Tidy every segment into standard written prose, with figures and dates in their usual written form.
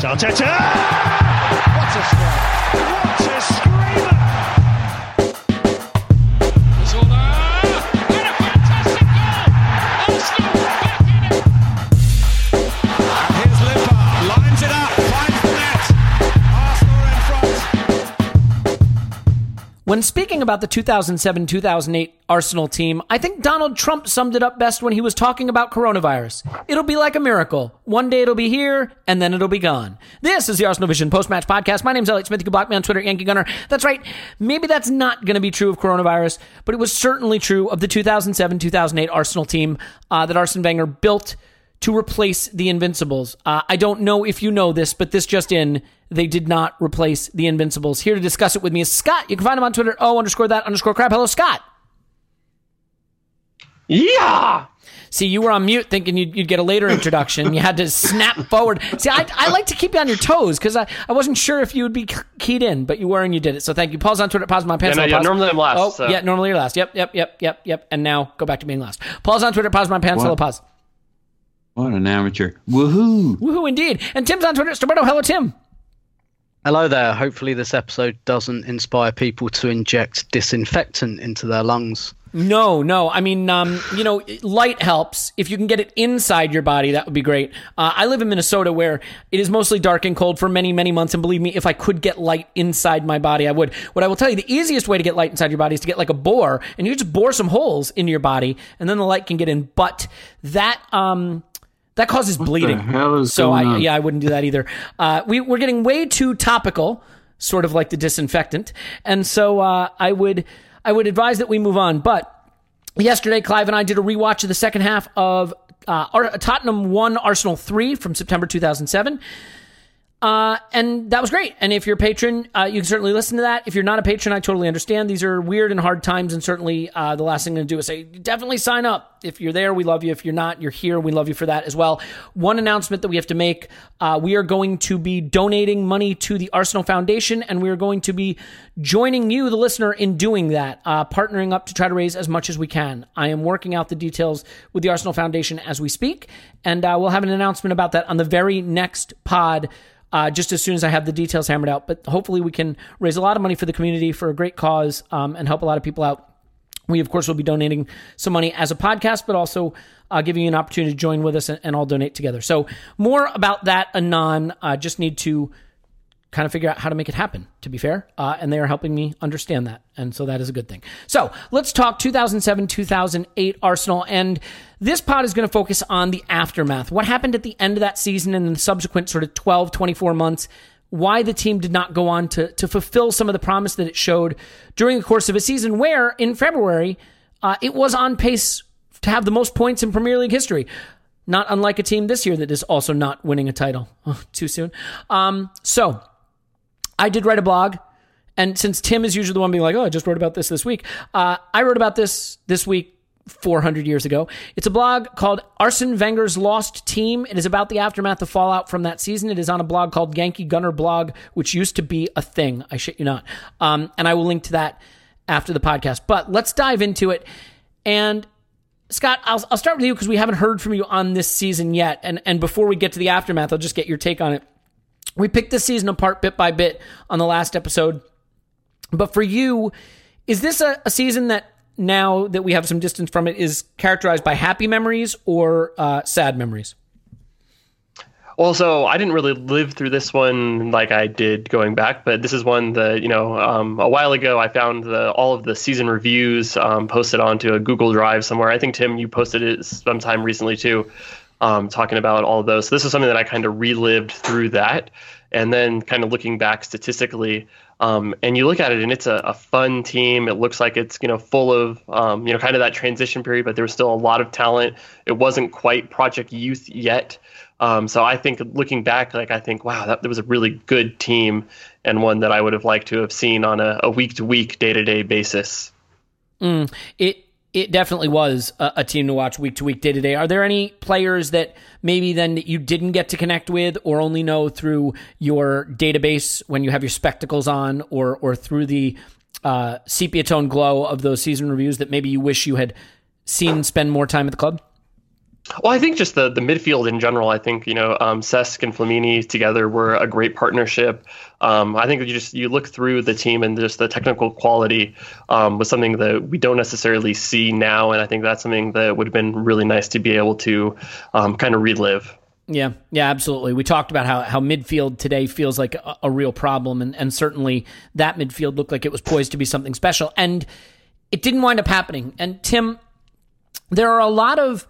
Arteta! What a strike! What a screamer! Zola! And a fantastic goal! Arsenal back in it! And here's Lippa, lines it up, finds the net! Arsenal in front! When speaking about the 2007-2008 Arsenal team, I think Donald Trump summed it up best when he was talking about coronavirus. It'll be like a miracle. One day it'll be here, and then it'll be gone. This is the Arsenal Vision post-match podcast. My name's Elliot Smith. You can block me on Twitter, Yankee Gunner. That's right. Maybe that's not going to be true of coronavirus, but it was certainly true of the 2007-2008 Arsenal team that Arsene Wenger built to replace the Invincibles. I don't know if you know this, but this just in, they did not replace the Invincibles. Here to discuss it with me is Scott. You can find him on Twitter, @O_that_crap. Hello, Scott. Yeah. See, you were on mute thinking you'd get a later introduction. You had to snap forward. See, I like to keep you on your toes because I wasn't sure if you would be keyed in, but you were and you did it. So thank you. Paul's on Twitter. Pause my pants. Yeah, normally I'm last. Oh, so. Yeah, normally you're last. Yep. And now go back to being last. Paul's on Twitter. Pause my pants. Hello, pause. What an amateur. Woohoo. Woohoo indeed. And Tim's on Twitter. Stoberto. Hello, Tim. Hello there. Hopefully this episode doesn't inspire people to inject disinfectant into their lungs. No. I mean, light helps. If you can get it inside your body, that would be great. I live in Minnesota where it is mostly dark and cold for many, many months. And believe me, if I could get light inside my body, I would. What I will tell you, the easiest way to get light inside your body is to get like a bore and you just bore some holes into your body and then the light can get in. But that causes bleeding. What the hell is going on? I wouldn't do that either. We're getting way too topical, sort of like the disinfectant. And so I would advise that we move on. But yesterday, Clive and I did a rewatch of the second half of Tottenham 1, Arsenal 3 from September 2007. And that was great. And if you're a patron, you can certainly listen to that. If you're not a patron, I totally understand. These are weird and hard times. And certainly the last thing I'm going to do is say, definitely sign up. If you're there, we love you. If you're not, you're here. We love you for that as well. One announcement that we have to make. We are going to be donating money to the Arsenal Foundation, and we are going to be joining you, the listener, in doing that, partnering up to try to raise as much as we can. I am working out the details with the Arsenal Foundation as we speak. And we'll have an announcement about that on the very next pod. Just as soon as I have the details hammered out. But hopefully we can raise a lot of money for the community, for a great cause, and help a lot of people out. We, of course, will be donating some money as a podcast, but also giving you an opportunity to join with us and all donate together. So more about that anon. Just need to kind of figure out how to make it happen, to be fair. And they are helping me understand that. And so that is a good thing. So let's talk 2007-2008 Arsenal. And this pod is going to focus on the aftermath. What happened at the end of that season and the subsequent sort of 12, 24 months? why the team did not go on to fulfill some of the promise that it showed during the course of a season where, in February, it was on pace to have the most points in Premier League history. Not unlike a team this year that is also not winning a title. Oh, too soon. So I did write a blog. And since Tim is usually the one being like, oh, I just wrote about this week. I wrote about this week 400 years ago. It's a blog called Arsene Wenger's Lost Team. It is about the aftermath of fallout from that season. It is on a blog called Yankee Gunner Blog, which used to be a thing. I shit you not. And I will link to that after the podcast. But let's dive into it. And Scott, I'll start with you because we haven't heard from you on this season yet. And before we get to the aftermath, I'll just get your take on it. We picked this season apart bit by bit on the last episode. But for you, is this a season that now that we have some distance from it is characterized by happy memories or sad memories? Also, I didn't really live through this one like I did going back, but this is one that, a while ago I found all of the season reviews posted onto a Google Drive somewhere. I think, Tim, you posted it sometime recently, too, talking about all of those. So this is something that I kind of relived through that and then kind of looking back statistically. And you look at it and it's a fun team. It looks like it's, full of, kind of that transition period, but there was still a lot of talent. It wasn't quite Project Youth yet. So I think looking back, wow, that was a really good team and one that I would have liked to have seen on a week-to-week, day-to-day basis. It definitely was a team to watch week to week, day to day. Are there any players that maybe then that you didn't get to connect with or only know through your database when you have your spectacles on or through the sepia tone glow of those season reviews that maybe you wish you had seen spend more time at the club? Well, I think just the midfield in general. I think, Cesc and Flamini together were a great partnership. I think you look through the team and just the technical quality was something that we don't necessarily see now. And I think that's something that would have been really nice to be able to kind of relive. Yeah, absolutely. We talked about how midfield today feels like a real problem. And certainly that midfield looked like it was poised to be something special. And it didn't wind up happening. And Tim, there are a lot of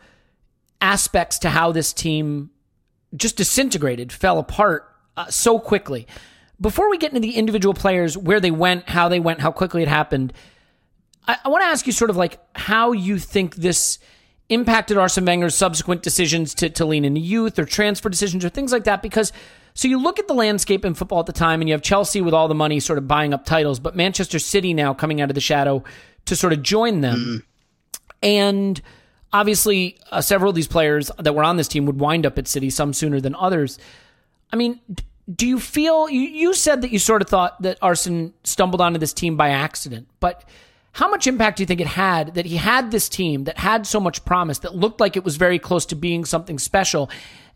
aspects to how this team just disintegrated, fell apart so quickly. Before we get into the individual players, where they went, how quickly it happened, I want to ask you sort of like how you think this impacted Arsene Wenger's subsequent decisions to lean into youth or transfer decisions or things like that. Because so you look at the landscape in football at the time and you have Chelsea with all the money sort of buying up titles, but Manchester City now coming out of the shadow to sort of join them. And obviously, several of these players that were on this team would wind up at City, some sooner than others. I mean, do you feel... You said that you sort of thought that Arsene stumbled onto this team by accident, but how much impact do you think it had that he had this team that had so much promise, that looked like it was very close to being something special?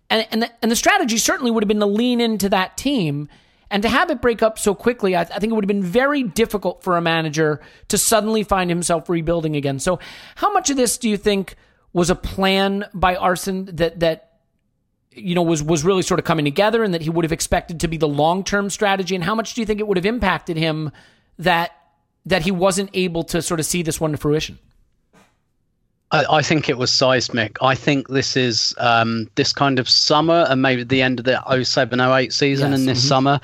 And the strategy certainly would have been to lean into that team, and to have it break up so quickly, I think it would have been very difficult for a manager to suddenly find himself rebuilding again. So how much of this do you think was a plan by Arsene that was really sort of coming together and that he would have expected to be the long-term strategy? And how much do you think it would have impacted him that he wasn't able to sort of see this one to fruition? I think it was seismic. I think this is this kind of summer and maybe the end of the 07-08 season, yes, and this summer,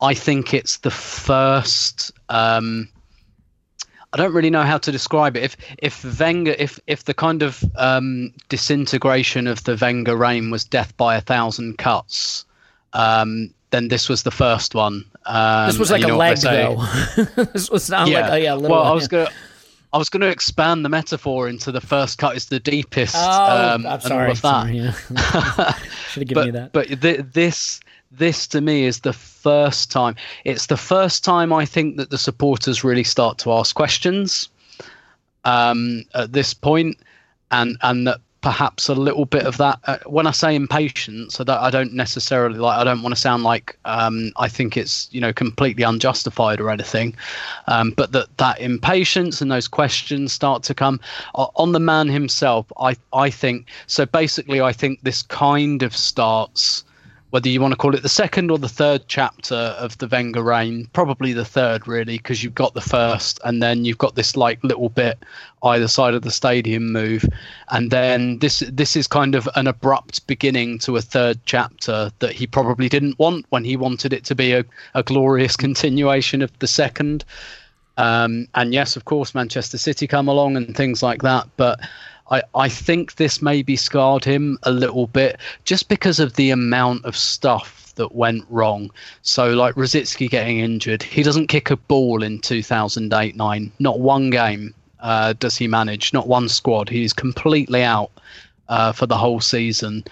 I think it's the first... I don't really know how to describe it. If Wenger, if the kind of disintegration of the Wenger reign was death by 1,000 cuts... then this was the first one. This was like a leg, though. This was not like a little... Well, one, I was going to expand the metaphor into the first cut is the deepest. I'm sorry. And all of that. Yeah. Should have given you that. But this to me is the first time. It's the first time I think that the supporters really start to ask questions at this point, and that perhaps a little bit of that. When I say impatience, I don't necessarily I don't want to sound like I think it's completely unjustified or anything, but that impatience and those questions start to come on the man himself. I think so. Basically, I think this kind of starts whether you want to call it the second or the third chapter of the Wenger reign, probably the third really, because you've got the first and then you've got this like little bit either side of the stadium move. And then this is kind of an abrupt beginning to a third chapter that he probably didn't want when he wanted it to be a glorious continuation of the second. And yes, of course, Manchester City come along and things like that. But I think this maybe scarred him a little bit just because of the amount of stuff that went wrong. So like Rosicky getting injured, he doesn't kick a ball in 2008-9. Not one game does he manage, not one squad. He's completely out for the whole season.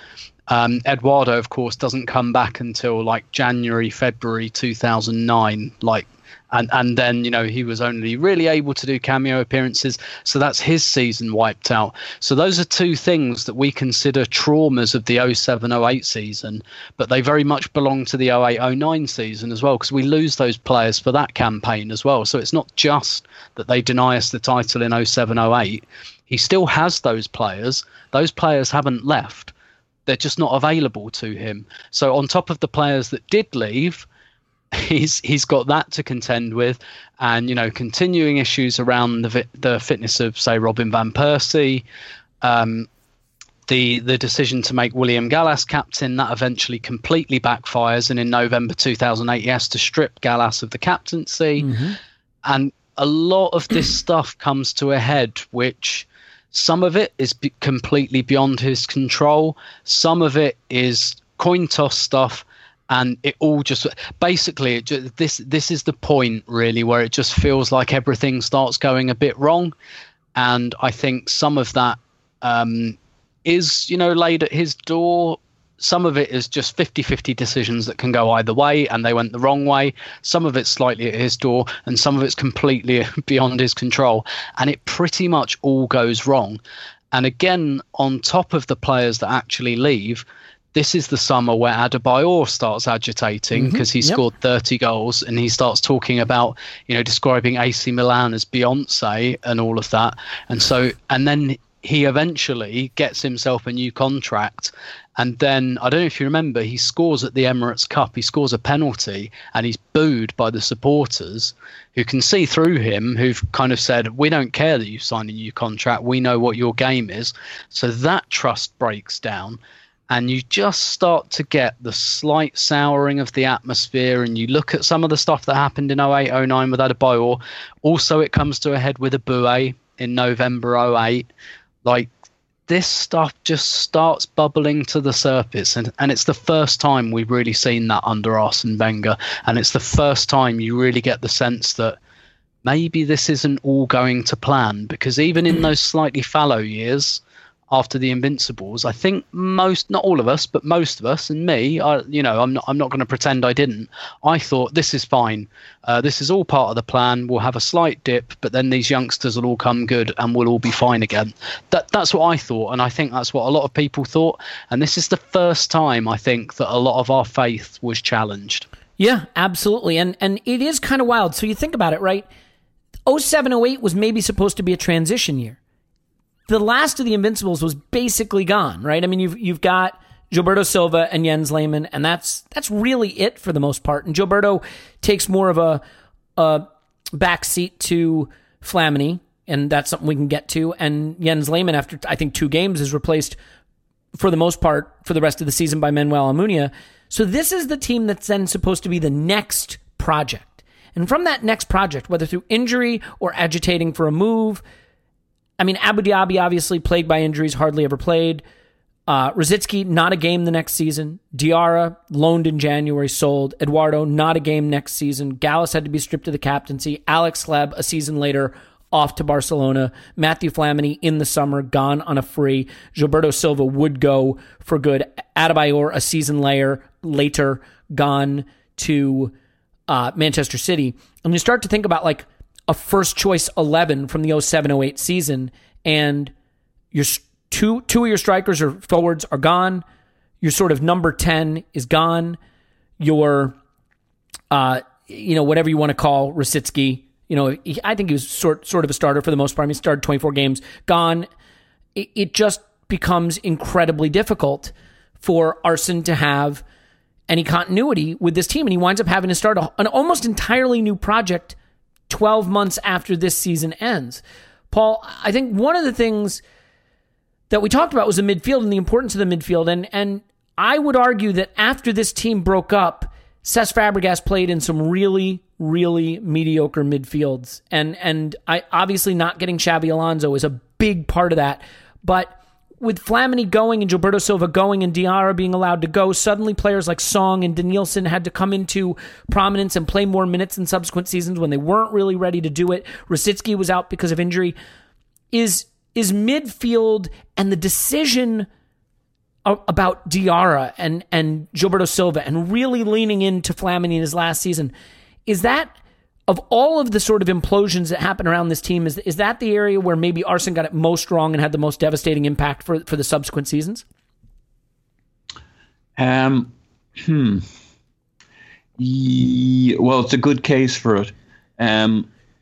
Eduardo, of course, doesn't come back until like January, February 2009, like. And then, you know, he was only really able to do cameo appearances. So that's his season wiped out. So those are two things that we consider traumas of the 07-08 season. But they very much belong to the 08-09 season as well, because we lose those players for that campaign as well. So it's not just that they deny us the title in 07-08. He still has those players. Those players haven't left. They're just not available to him. So on top of the players that did leave, he's got that to contend with, and you know, continuing issues around the fitness of, say, Robin van Persie, the decision to make William Gallas captain that eventually completely backfires, and in November 2008 he has to strip Gallas of the captaincy. Mm-hmm. And a lot of this stuff comes to a head, which some of it is completely beyond his control, some of it is coin toss stuff. And it all just basically this is the point really where it just feels like everything starts going a bit wrong. And I think some of that is, you know, laid at his door. Some of it is just 50-50 decisions that can go either way, and they went the wrong way. Some of it's slightly at his door, and some of it's completely beyond his control. And it pretty much all goes wrong. And again, on top of the players that actually leave, this is the summer where Adebayor starts agitating because he scored 30 goals, and he starts talking about, you know, describing AC Milan as Beyonce and all of that. And so, and then he eventually gets himself a new contract. And then, I don't know if you remember, he scores at the Emirates Cup. He scores a penalty and he's booed by the supporters who can see through him, who've kind of said, we don't care that you've signed a new contract. We know what your game is. So that trust breaks down. And you just start to get the slight souring of the atmosphere, and you look at some of the stuff that happened in 08-09 with Adebayor. Also, it comes to a head with Abué in November 08. Like, this stuff just starts bubbling to the surface, and it's the first time we've really seen that under Arsene Wenger, and it's the first time you really get the sense that maybe this isn't all going to plan, because even in those slightly fallow years after the Invincibles, I think most, not all of us, but most of us, and me, I'm not going to pretend I didn't. I thought, this is fine. This is all part of the plan. We'll have a slight dip, but then these youngsters will all come good and we'll all be fine again. That's what I thought. And I think that's what a lot of people thought. And this is the first time, I think, that a lot of our faith was challenged. Yeah, absolutely. And it is kind of wild. So you think about it, right? 07-08 was maybe supposed to be a transition year. The last of the Invincibles was basically gone, right? I mean, you've got Gilberto Silva and Jens Lehmann, and that's really it for the most part. And Gilberto takes more of a backseat to Flamini, and that's something we can get to. And Jens Lehmann, after I think 2 games, is replaced for the most part for the rest of the season by Manuel Almunia. So this is the team that's then supposed to be the next project. And from that next project, whether through injury or agitating for a move, I mean, Abu Dhabi, obviously, plagued by injuries, hardly ever played. Rosicky, not a game the next season. Diarra, loaned in January, sold. Eduardo, not a game next season. Gallas had to be stripped of the captaincy. Alex Hleb, a season later, off to Barcelona. Mathieu Flamini, in the summer, gone on a free. Gilberto Silva would go for good. Adebayor, a season later, gone to Manchester City. And you start to think about, like, a first-choice 11 from the 07-08 season, and your two of your strikers or forwards are gone. Your sort of number 10 is gone. Your, whatever you want to call Rosicky, you know, I think he was sort of a starter for the most part. I mean, he started 24 games, gone. It just becomes incredibly difficult for Arsene to have any continuity with this team, and he winds up having to start an almost entirely new project 12 months after this season ends. Paul, I think one of the things that we talked about was the midfield and the importance of the midfield, and I would argue that after this team broke up, Cesc Fabregas played in some really, really mediocre midfields, and obviously not getting Xabi Alonso is a big part of that, but with Flamini going and Gilberto Silva going and Diarra being allowed to go, suddenly players like Song and Denilson had to come into prominence and play more minutes in subsequent seasons when they weren't really ready to do it. Rosicky was out because of injury. Is midfield and the decision about Diarra and Gilberto Silva and really leaning into Flamini in his last season, is that, of all of the sort of implosions that happen around this team, is that the area where maybe Arsene got it most wrong and had the most devastating impact for the subsequent seasons? Well, it's a good case for it.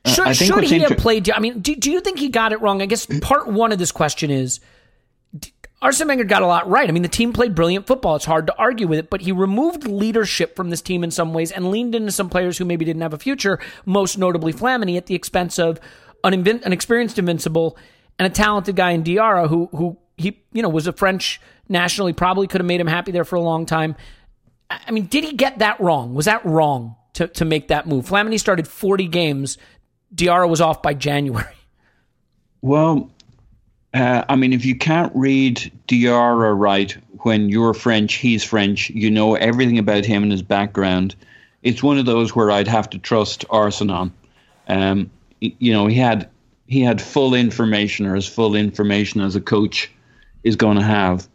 Should he have played? I mean, do you think he got it wrong? I guess part one of this question is, Arsene Wenger got a lot right. I mean, the team played brilliant football. It's hard to argue with it, but he removed leadership from this team in some ways and leaned into some players who maybe didn't have a future, most notably Flamini, at the expense of an experienced Invincible and a talented guy in Diarra, who he, you know, was a French national. He probably could have made him happy there for a long time. I mean, did he get that wrong? Was that wrong to make that move? Flamini started 40 games. Diarra was off by January. Well, I mean, if you can't read Diarra right when you're French, he's French, you know everything about him and his background, it's one of those where I'd have to trust Arsene on. You know, he had full information, or as full information as a coach is going to have.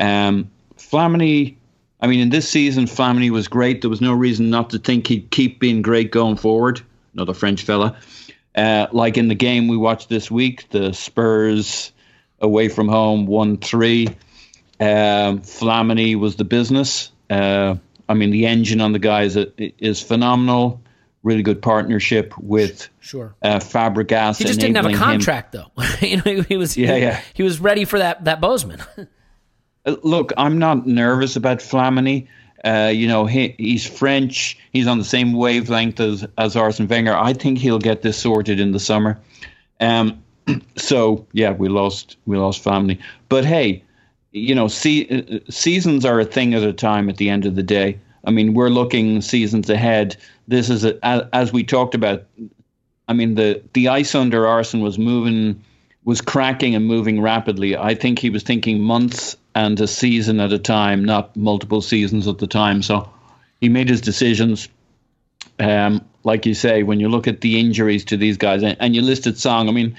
Flamini, I mean, in this season, Flamini was great. There was no reason not to think he'd keep being great going forward. Another French fella. Like in the game we watched this week, the Spurs away from home, 1-3. Flamini was the business. I mean, the engine on the guy is phenomenal. Really good partnership with Fabregas. He just didn't have a contract, though. You know, he was ready for that Bozeman. Look, I'm not nervous about Flamini. You know, he's French. He's on the same wavelength as Arsene Wenger. I think he'll get this sorted in the summer. So yeah, we lost Flamini. But hey, you know, seasons are a thing at a time. At the end of the day, I mean, we're looking seasons ahead. This is as we talked about. I mean, the ice under Arsene was cracking and moving rapidly. I think he was thinking months and a season at a time, not multiple seasons at the time. So he made his decisions. Like you say, when you look at the injuries to these guys, and you listed Song, I mean,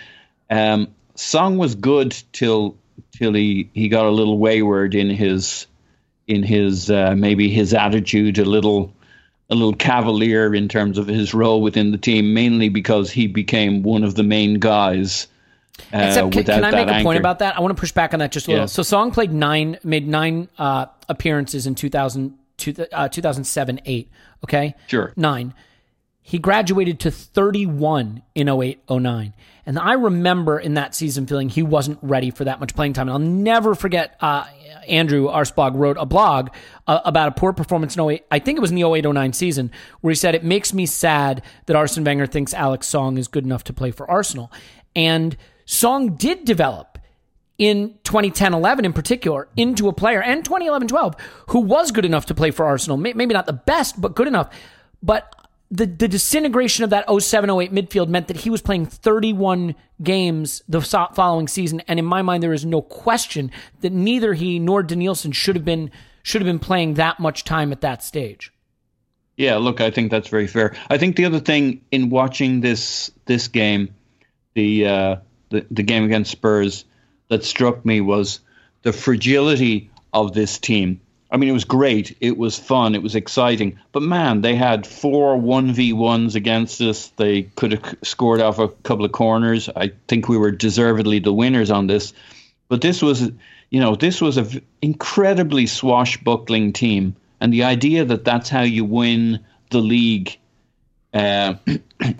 Song was good till he got a little wayward in his maybe his attitude, a little cavalier in terms of his role within the team, mainly because he became one of the main guys. Except, can I make a point about that? I want to push back on that just a little. So Song made nine appearances in 2007-08. Okay? Sure. 9. He graduated to 31 in 08-09. And I remember in that season feeling he wasn't ready for that much playing time. And I'll never forget Andrew Arsblog wrote a blog about a poor performance in 08. I think it was in the 08-09 season where he said, "It makes me sad that Arsene Wenger thinks Alex Song is good enough to play for Arsenal." And Song did develop in 2010-11 in particular into a player, and 2011-12, who was good enough to play for Arsenal. Maybe not the best, but good enough. But the disintegration of that 07-08 midfield meant that he was playing 31 games the following season. And in my mind, there is no question that neither he nor Denilson should have been playing that much time at that stage. Yeah, look, I think that's very fair. I think the other thing in watching this game, the game against Spurs, that struck me was the fragility of this team. I mean, it was great. It was fun. It was exciting. But, man, they had 4 1v1s against us. They could have scored off a couple of corners. I think we were deservedly the winners on this. But this was an incredibly swashbuckling team. And the idea that that's how you win the league,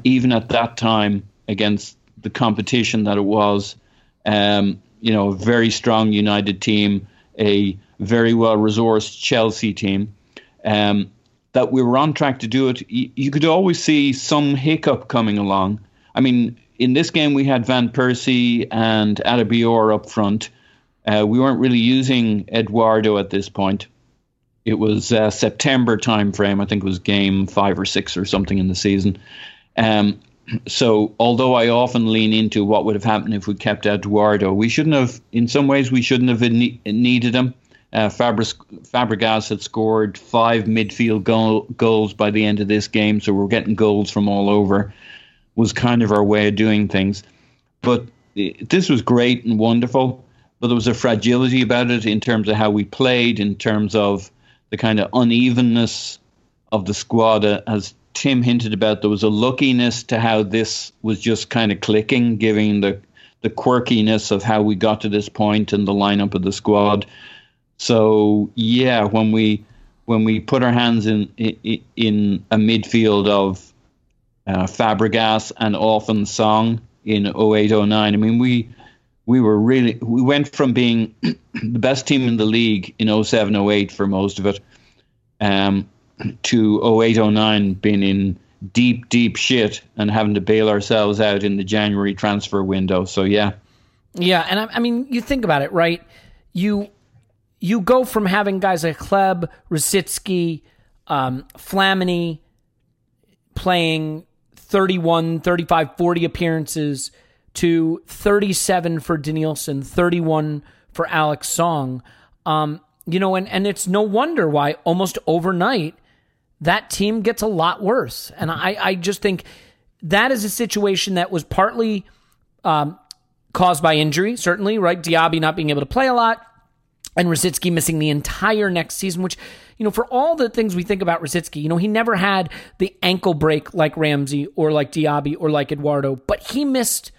even at that time against the competition that it was, you know, a very strong United team, a very well-resourced Chelsea team. that we were on track to do it. You could always see some hiccup coming along. I mean, in this game, we had Van Persie and Adebayor up front. We weren't really using Eduardo at this point. It was September time frame. I think it was game 5 or 6 or something in the season. So although I often lean into what would have happened if we kept Eduardo, we shouldn't have, in some ways, we shouldn't have needed him. Fabregas had scored 5 midfield goals by the end of this game, so we're getting goals from all over. Was kind of our way of doing things. But this was great and wonderful, but there was a fragility about it in terms of how we played, in terms of the kind of unevenness of the squad. As Tim hinted about, there was a luckiness to how this was just kind of clicking, giving the quirkiness of how we got to this point and the lineup of the squad. So yeah, when we put our hands in a midfield of Fabregas and often Song in 08-09, I mean, we went from being the best team in the league in 07-08 for most of it, to 08-09 being in deep shit and having to bail ourselves out in the January transfer window. So yeah, and I mean, you think about it, right? You go from having guys like Hleb, Rosicky, Flamini playing 31, 35, 40 appearances to 37 for Denilson, 31 for Alex Song. And it's no wonder why almost overnight that team gets a lot worse. And I just think that is a situation that was partly caused by injury, certainly, right? Diaby not being able to play a lot, and Rosicky missing the entire next season, which, for all the things we think about Rosicky, he never had the ankle break like Ramsey or like Diaby or like Eduardo, but he missed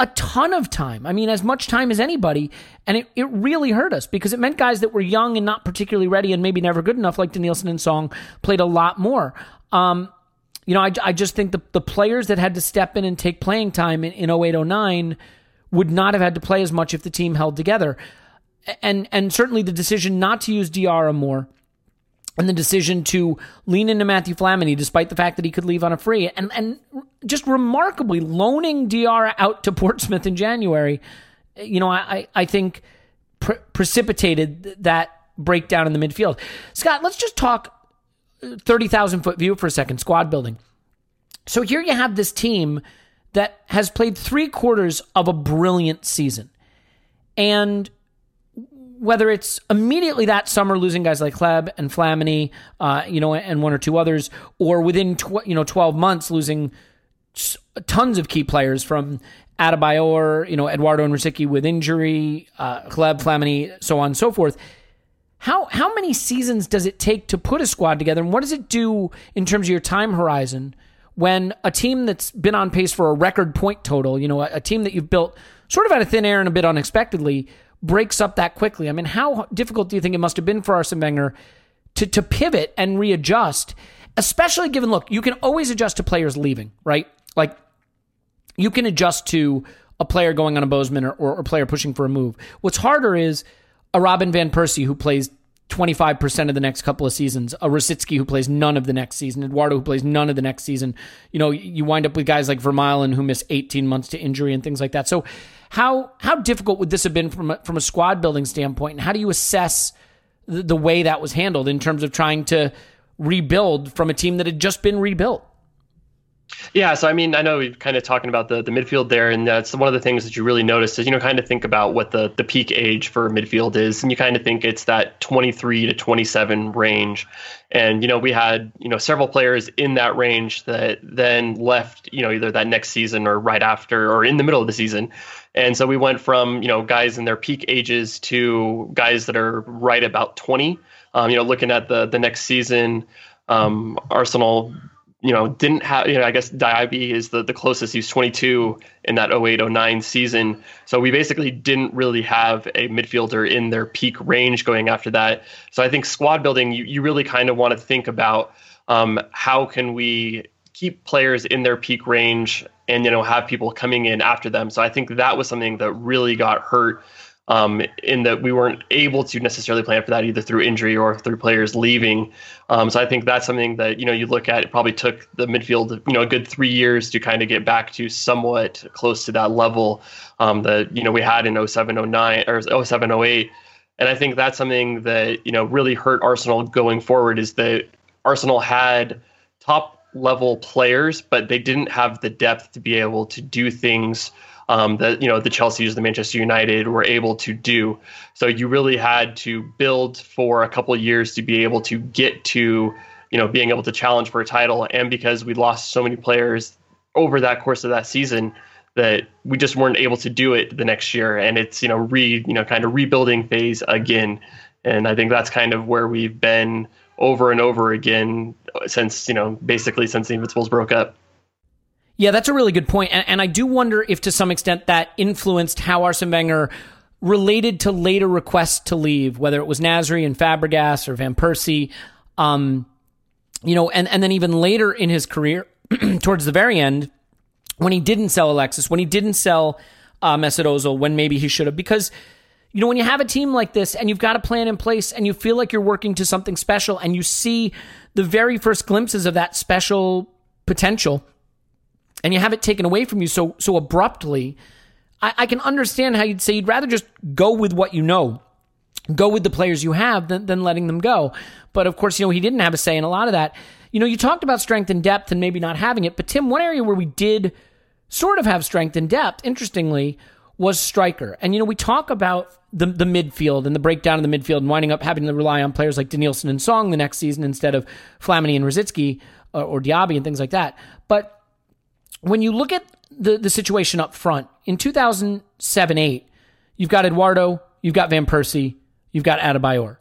a ton of time. I mean, as much time as anybody, and it really hurt us because it meant guys that were young and not particularly ready and maybe never good enough, like Denilson and Song, played a lot more. I just think the players that had to step in and take playing time in 08-09 would not have had to play as much if the team held together. And certainly the decision not to use Diarra more and the decision to lean into Mathieu Flamini despite the fact that he could leave on a free and just remarkably loaning Diarra out to Portsmouth in January, I think precipitated that breakdown in the midfield. Scott, let's just talk 30,000-foot view for a second, squad building. So here you have this team that has played 3 quarters of a brilliant season. And whether it's immediately that summer losing guys like Hleb and Flamini, and 1 or 2 others, or within 12 months losing tons of key players from Adebayor, Eduardo and Rosicky with injury, Hleb, Flamini, so on and so forth. How many seasons does it take to put a squad together, and what does it do in terms of your time horizon when a team that's been on pace for a record point total, a team that you've built sort of out of thin air and a bit unexpectedly, breaks up that quickly? I mean, how difficult do you think it must have been for Arsene Wenger to pivot and readjust, especially given, look, you can always adjust to players leaving, right? Like, you can adjust to a player going on a Bozeman or a player pushing for a move. What's harder is a Robin van Persie who plays 25% of the next couple of seasons, a Rosicky who plays none of the next season, Eduardo who plays none of the next season. You wind up with guys like Vermaelen who miss 18 months to injury and things like that. So how difficult would this have been from a squad building standpoint? And how do you assess the way that was handled in terms of trying to rebuild from a team that had just been rebuilt? Yeah, so I mean, I know we're kind of talking about the midfield there, and that's one of the things that you really notice is, kind of think about what the peak age for midfield is, and you kind of think it's that 23 to 27 range. And, we had, several players in that range that then left, either that next season or right after or in the middle of the season. And so we went from, guys in their peak ages to guys that are right about 20. Looking at the next season, Arsenal didn't have, I guess Diaby is the closest. He's 22 in that 08-09 season. So we basically didn't really have a midfielder in their peak range going after that. So I think squad building, you really kind of want to think about how can we keep players in their peak range and, have people coming in after them. So I think that was something that really got hurt in that we weren't able to necessarily plan for that either through injury or through players leaving. So I think that's something that, you know, you look at, it probably took the midfield, you know, a good 3 years to kind of get back to somewhat close to that level that, you know, we had in 07-09 or 07-08. And I think that's something that, you know, really hurt Arsenal going forward, is that Arsenal had top level players, but they didn't have the depth to be able to do things that, you know, the Chelseas, the Manchester United were able to do. So you really had to build for a couple of years to be able to get to, you know, being able to challenge for a title. And because we lost so many players over that course of that season, that we just weren't able to do it the next year. And it's, you know, kind of rebuilding phase again. And I think that's kind of where we've been over and over again since, you know, basically since the Invincibles broke up. Yeah, that's a really good point. And I do wonder if to some extent that influenced how Arsene Wenger related to later requests to leave, whether it was Nasri and Fabregas or Van Persie, you know, and then even later in his career, towards the very end, when he didn't sell Alexis, when he didn't sell Mesut Ozil, when maybe he should have. Because, you know, when you have a team like this and you've got a plan in place and you feel like you're working to something special and you see the very first glimpses of that special potential, and you have it taken away from you so abruptly, I can understand how you'd say you'd rather just go with what you know, go with the players you have than letting them go. But of course, you know, he didn't have a say in a lot of that. You know, you talked about strength and depth and maybe not having it, but Tim, one area where we did sort of have strength and depth, interestingly, was striker. And, you know, we talk about the midfield and the breakdown of the midfield and winding up having to rely on players like Denilson and Song the next season instead of Flamini and Rosicky or Diaby and things like that. But when you look at the situation up front, in 2007-08, you've got Eduardo, you've got Van Persie, you've got Adebayor.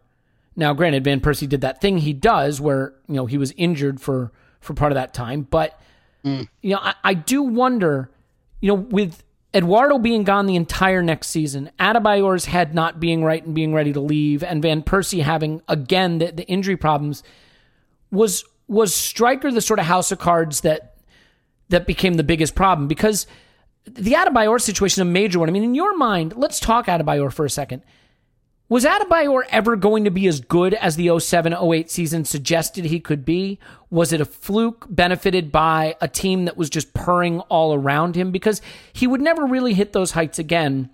Now, granted, Van Persie did that thing he does where, you know, he was injured for part of that time. But, you know, I do wonder, you know, with Eduardo being gone the entire next season, Adebayor's head not being right and being ready to leave, and Van Persie having, again, the injury problems, was striker the sort of house of cards that became the biggest problem? Because the Adebayor situation is a major one. I mean, in your mind, let's talk Adebayor for a second. Was Adebayor ever going to be as good as the 07-08 season suggested he could be? Was it a fluke benefited by a team that was just purring all around him? Because he would never really hit those heights again.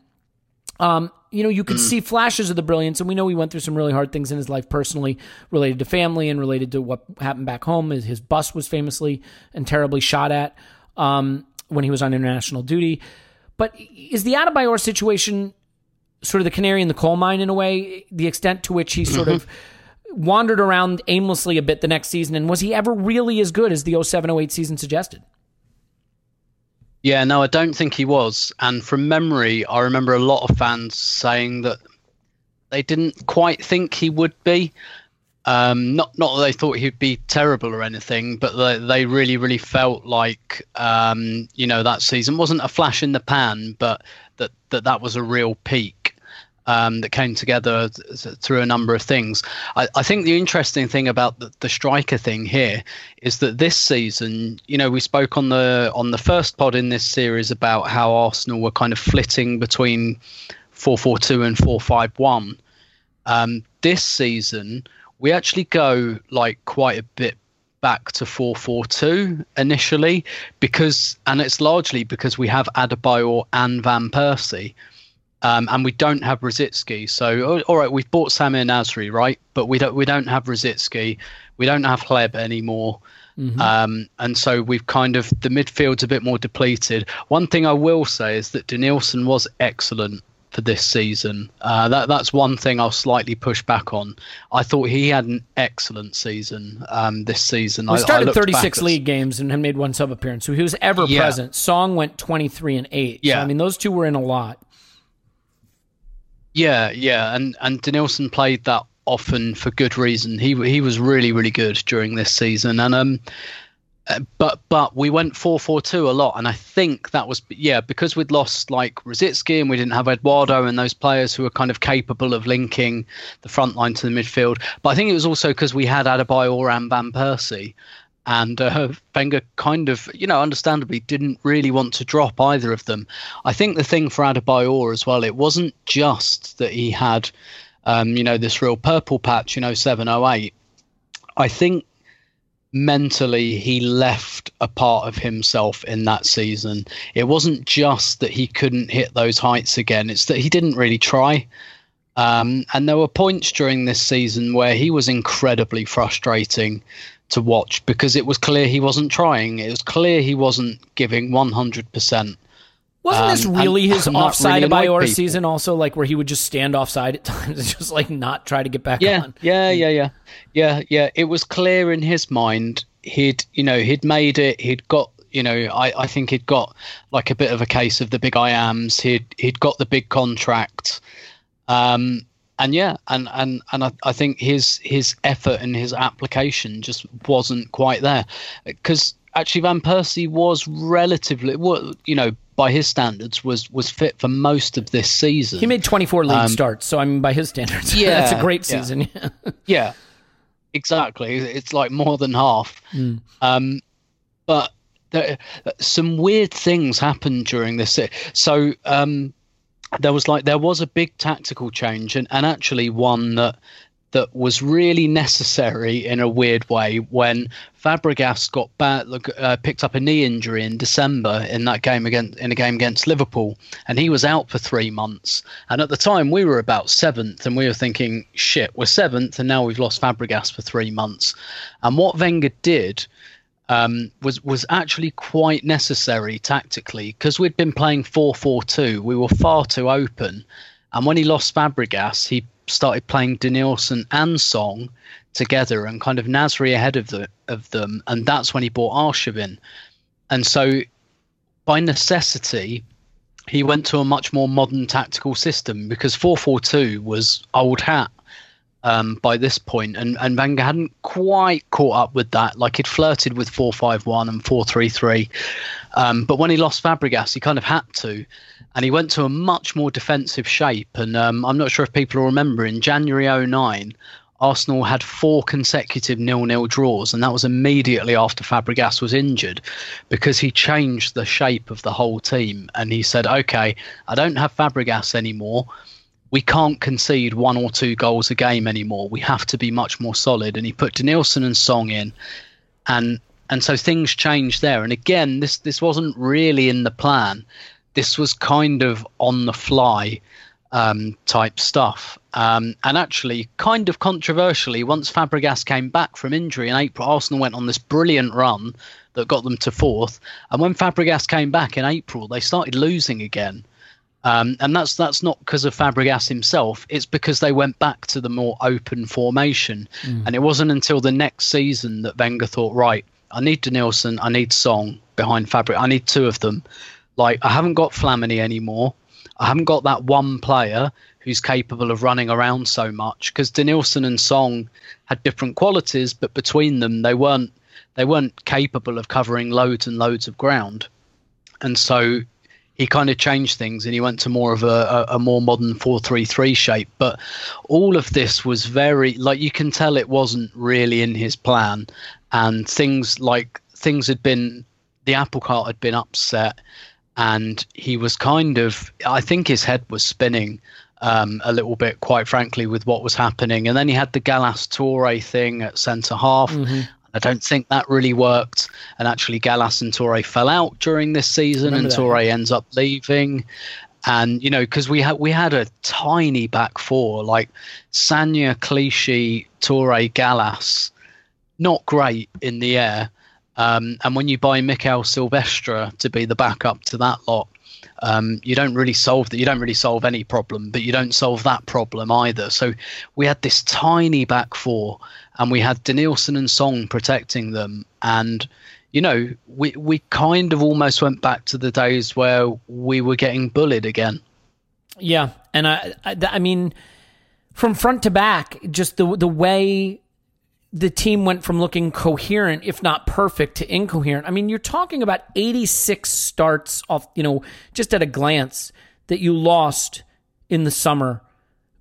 You know, you could see flashes of the brilliance, and we know he went through some really hard things in his life personally, related to family and related to what happened back home. His bus was famously and terribly shot at when he was on international duty. But is the Adebayor situation sort of the canary in the coal mine in a way, the extent to which he sort of wandered around aimlessly a bit the next season, and was he ever really as good as the 07-08 season suggested? Yeah, no, I don't think he was. And from memory, I remember a lot of fans saying that they didn't quite think he would be. Not that they thought he'd be terrible or anything, but they really, really felt like, you know, that season wasn't a flash in the pan, but that was a real peak that came together through a number of things. I think the interesting thing about the striker thing here is that this season, you know, we spoke on the first pod in this series about how Arsenal were kind of flitting between 4-4-2 and 4-5-1. This season, we actually go like quite a bit back to 4-4-2 initially, and it's largely because we have Adebayor and Van Persie. And we don't have Rosicky. So, all right, we've bought Samir Nasri, right? But we don't have Rosicky. We don't have Hleb anymore. Mm-hmm. And so we've kind of, the midfield's a bit more depleted. One thing I will say is that Denilson was excellent for this season. That's one thing I'll slightly push back on. I thought he had an excellent season this season. We started 36 league games and had made one sub appearance. So he was ever present. Song went 23-8. Yeah. So, I mean, those two were in a lot. Yeah, and Denilson played that often for good reason. He was really, really good during this season, and but we went 4-4-2 a lot, and I think that was because we'd lost like Rosicky and we didn't have Eduardo and those players who were kind of capable of linking the front line to the midfield. But I think it was also because we had Adebayor and Van Persie. And Wenger kind of, understandably didn't really want to drop either of them. I think the thing for Adebayor as well, it wasn't just that he had, this real purple patch in 07, 08. I think mentally he left a part of himself in that season. It wasn't just that he couldn't hit those heights again. It's that he didn't really try. And there were points during this season where he was incredibly frustrating to watch because it was clear he wasn't trying. It was clear he wasn't giving 100%. Wasn't this really his offside really Adebayor season also, like where he would just stand offside at times and just like not try to get back on? Yeah. It was clear in his mind he'd made it. He'd got, I think he'd got like a bit of a case of the big I ams. He'd got the big contract. I think his effort and his application just wasn't quite there, because actually Van Persie was relatively, by his standards, was fit for most of this season. He made 24 league starts, so I mean, by his standards, that's a great season. Yeah, exactly. It's like more than half. But some weird things happened during this. So there was a big tactical change, and actually one that was really necessary in a weird way when Fabregas got picked up a knee injury in December in a game against Liverpool, and he was out for 3 months. And at the time we were about 7th, and we were thinking, shit, we're 7th and now we've lost Fabregas for 3 months. And what Wenger did was actually quite necessary tactically, because we'd been playing 4-4-2. We were far too open. And when he lost Fabregas, he started playing Denilson and Song together and kind of Nasri ahead of them. And that's when he brought Arsene in. And so by necessity, he went to a much more modern tactical system, because 4-4-2 was old hat by this point, and Wenger hadn't quite caught up with that. Like, he'd flirted with 4-5-1 and 4-3-3, but when he lost Fabregas, he kind of had to, and he went to a much more defensive shape. And I'm not sure if people will remember, in January 2009, Arsenal had 4 consecutive 0-0 draws, and that was immediately after Fabregas was injured, because he changed the shape of the whole team, and he said, okay, I don't have Fabregas anymore. We can't concede 1 or 2 goals a game anymore. We have to be much more solid. And he put Denilson and Song in. And so things changed there. And again, this wasn't really in the plan. This was kind of on the fly type stuff. And actually, kind of controversially, once Fabregas came back from injury in April, Arsenal went on this brilliant run that got them to 4th. And when Fabregas came back in April, they started losing again. And that's not because of Fabregas himself. It's because they went back to the more open formation. And it wasn't until the next season that Wenger thought, right, I need Denilson, I need Song behind Fabregas. I need 2 of them. Like, I haven't got Flamini anymore. I haven't got that one player who's capable of running around so much, because Denilson and Song had different qualities, but between them, they weren't capable of covering loads and loads of ground. And so he kind of changed things, and he went to more of a more modern 4-3-3 shape. But all of this was very, like, you can tell it wasn't really in his plan. And things had been, the apple cart had been upset, and he was kind of, I think his head was spinning a little bit, quite frankly, with what was happening. And then he had the Gallas Toure thing at centre half. Mm-hmm. I don't think that really worked. And actually, Gallas and Toure fell out during this season, and Toure ends up leaving. And, because we had a tiny back 4, like Sagna, Clichy, Toure, Gallas, not great in the air. And when you buy Mikel Silvestre to be the backup to that lot, you don't really solve that. You don't really solve any problem, but you don't solve that problem either. So we had this tiny back 4, and we had Denilson and Song protecting them. And, we kind of almost went back to the days where we were getting bullied again. Yeah. And I mean, from front to back, just the way the team went from looking coherent, if not perfect, to incoherent. I mean, you're talking about 86 starts off, just at a glance, that you lost in the summer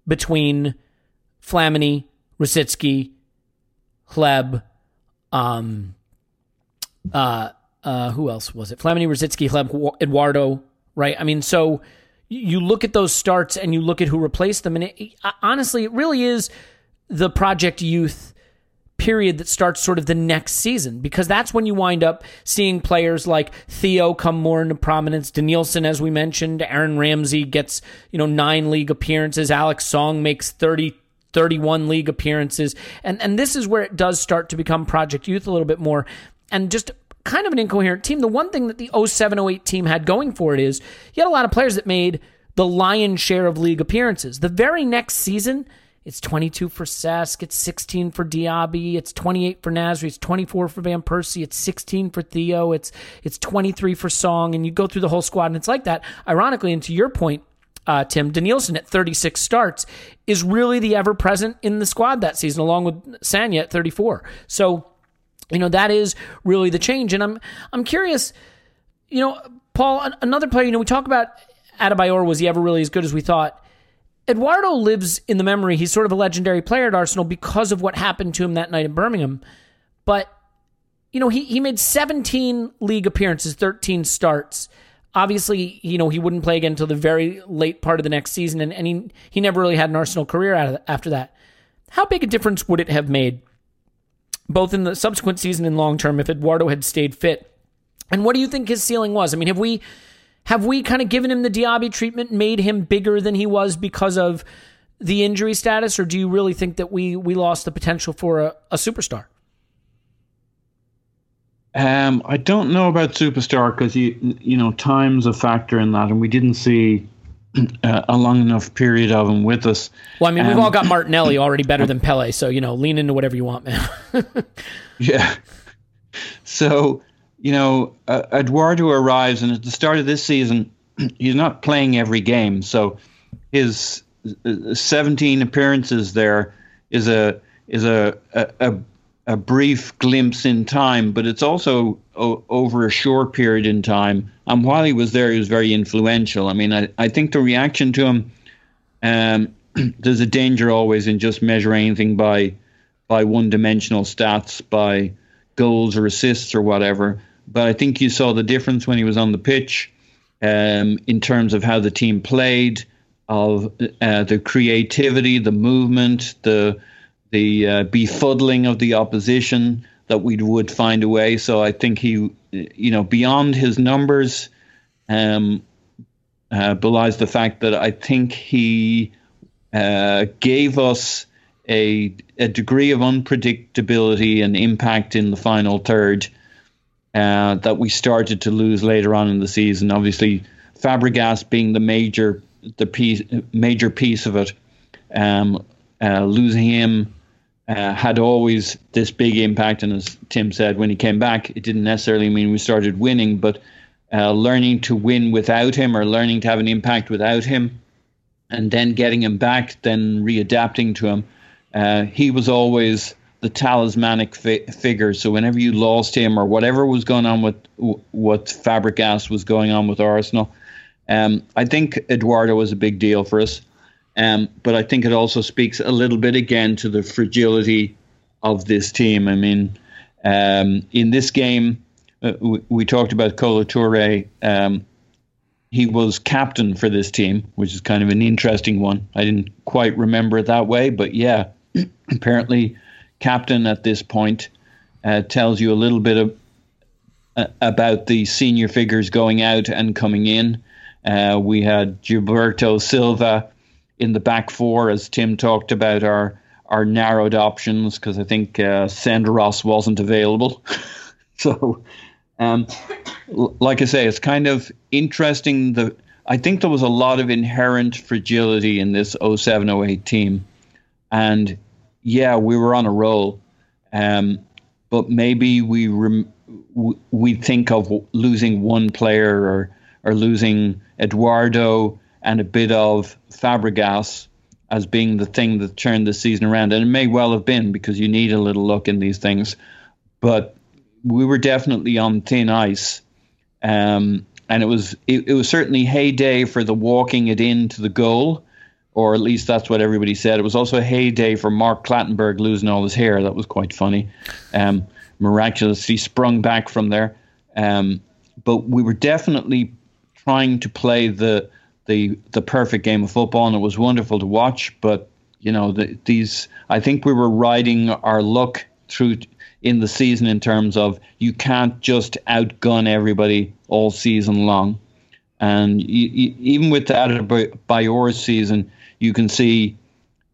between Flamini, Rosicky, Hleb, Who else was it? Flamini, Rosicky, Hleb, Eduardo, right? I mean, so you look at those starts and you look at who replaced them, and honestly, it really is the Project Youth period that starts sort of the next season, because that's when you wind up seeing players like Theo come more into prominence, Denilson, as we mentioned, Aaron Ramsey gets 9 league appearances, Alex Song makes 31 league appearances, and this is where it does start to become Project Youth a little bit more, and just kind of an incoherent team. The one thing that the 07-08 team had going for it is you had a lot of players that made the lion's share of league appearances. The very next season, it's 22 for Cesc, it's 16 for Diaby, it's 28 for Nasri, it's 24 for Van Persie, it's 16 for Theo, it's 23 for Song, and you go through the whole squad, and it's like that. Ironically, and to your point, Tim, Denilson at 36 starts is really the ever-present in the squad that season, along with Sagna at 34. So, that is really the change. And I'm curious, Paul, another player, we talk about Adebayor, was he ever really as good as we thought? Eduardo lives in the memory. He's sort of a legendary player at Arsenal because of what happened to him that night in Birmingham. But, he made 17 league appearances, 13 starts. Obviously, he wouldn't play again until the very late part of the next season, and he never really had an Arsenal career after that. How big a difference would it have made, both in the subsequent season and long term, if Eduardo had stayed fit? And what do you think his ceiling was? I mean, have we kind of given him the Diaby treatment, made him bigger than he was because of the injury status, or do you really think that we lost the potential for a superstar? I don't know about superstar, because time's a factor in that, and we didn't see a long enough period of him with us. Well, I mean, we've all got Martinelli already better than Pele, so lean into whatever you want, man. Yeah. So. Eduardo arrives, and at the start of this season, he's not playing every game. So his 17 appearances there is a brief glimpse in time, but it's also over a short period in time. And while he was there, he was very influential. I mean, I think the reaction to him, there's a danger always in just measuring anything by one-dimensional stats, by goals or assists or whatever. But I think you saw the difference when he was on the pitch, in terms of how the team played, of the creativity, the movement, the befuddling of the opposition, that we would find a way. So I think he, beyond his numbers, belies the fact that I think he gave us a degree of unpredictability and impact in the final third that we started to lose later on in the season. Obviously, Fabregas being the major piece of it, losing him had always this big impact. And as Tim said, when he came back, it didn't necessarily mean we started winning, but learning to win without him, or learning to have an impact without him, and then getting him back, then readapting to him. He was always the talismanic figure. So whenever you lost him, or whatever was going on with what Fabregas was going on with Arsenal, I think Eduardo was a big deal for us. But I think it also speaks a little bit again to the fragility of this team. I mean, in this game, we talked about Kolo Toure. He was captain for this team, which is kind of an interesting one. I didn't quite remember it that way, but yeah, apparently captain at this point tells you a little bit about the senior figures going out and coming in. We had Gilberto Silva in the back four, as Tim talked about our narrowed options, because I think Senderos wasn't available. So... like I say, it's kind of interesting. I think there was a lot of inherent fragility in this 07-08 team. And yeah, we were on a roll. But maybe we think of losing one player or losing Eduardo and a bit of Fabregas as being the thing that turned the season around. And it may well have been, because you need a little luck in these things. But we were definitely on thin ice, and it was certainly heyday for the walking it into the goal, or at least that's what everybody said. It was also a heyday for Mark Clattenburg losing all his hair. That was quite funny. miraculously sprung back from there. But we were definitely trying to play the perfect game of football, and it was wonderful to watch. But you know, I think we were riding our luck through in the season in terms of you can't just outgun everybody all season long. And even with the Adebayor season, you can see,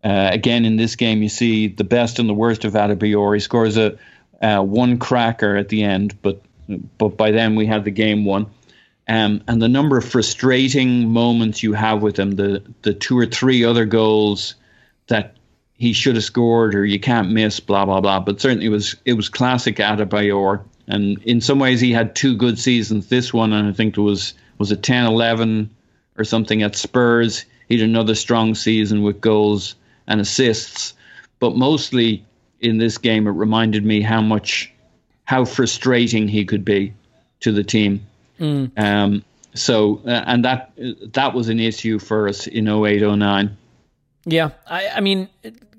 again in this game, you see the best and the worst of Adebayor. He scores one cracker at the end, but by then we had the game won. And the number of frustrating moments you have with him, the two or three other goals that he should have scored or you can't miss, blah, blah, blah. But certainly it was classic Adebayor. And in some ways he had two good seasons, this one, and I think it was a 10-11 or something at Spurs. He had another strong season with goals and assists. But mostly in this game, it reminded me how frustrating he could be to the team. Mm. And that was an issue for us in 2008-09. Yeah. I mean,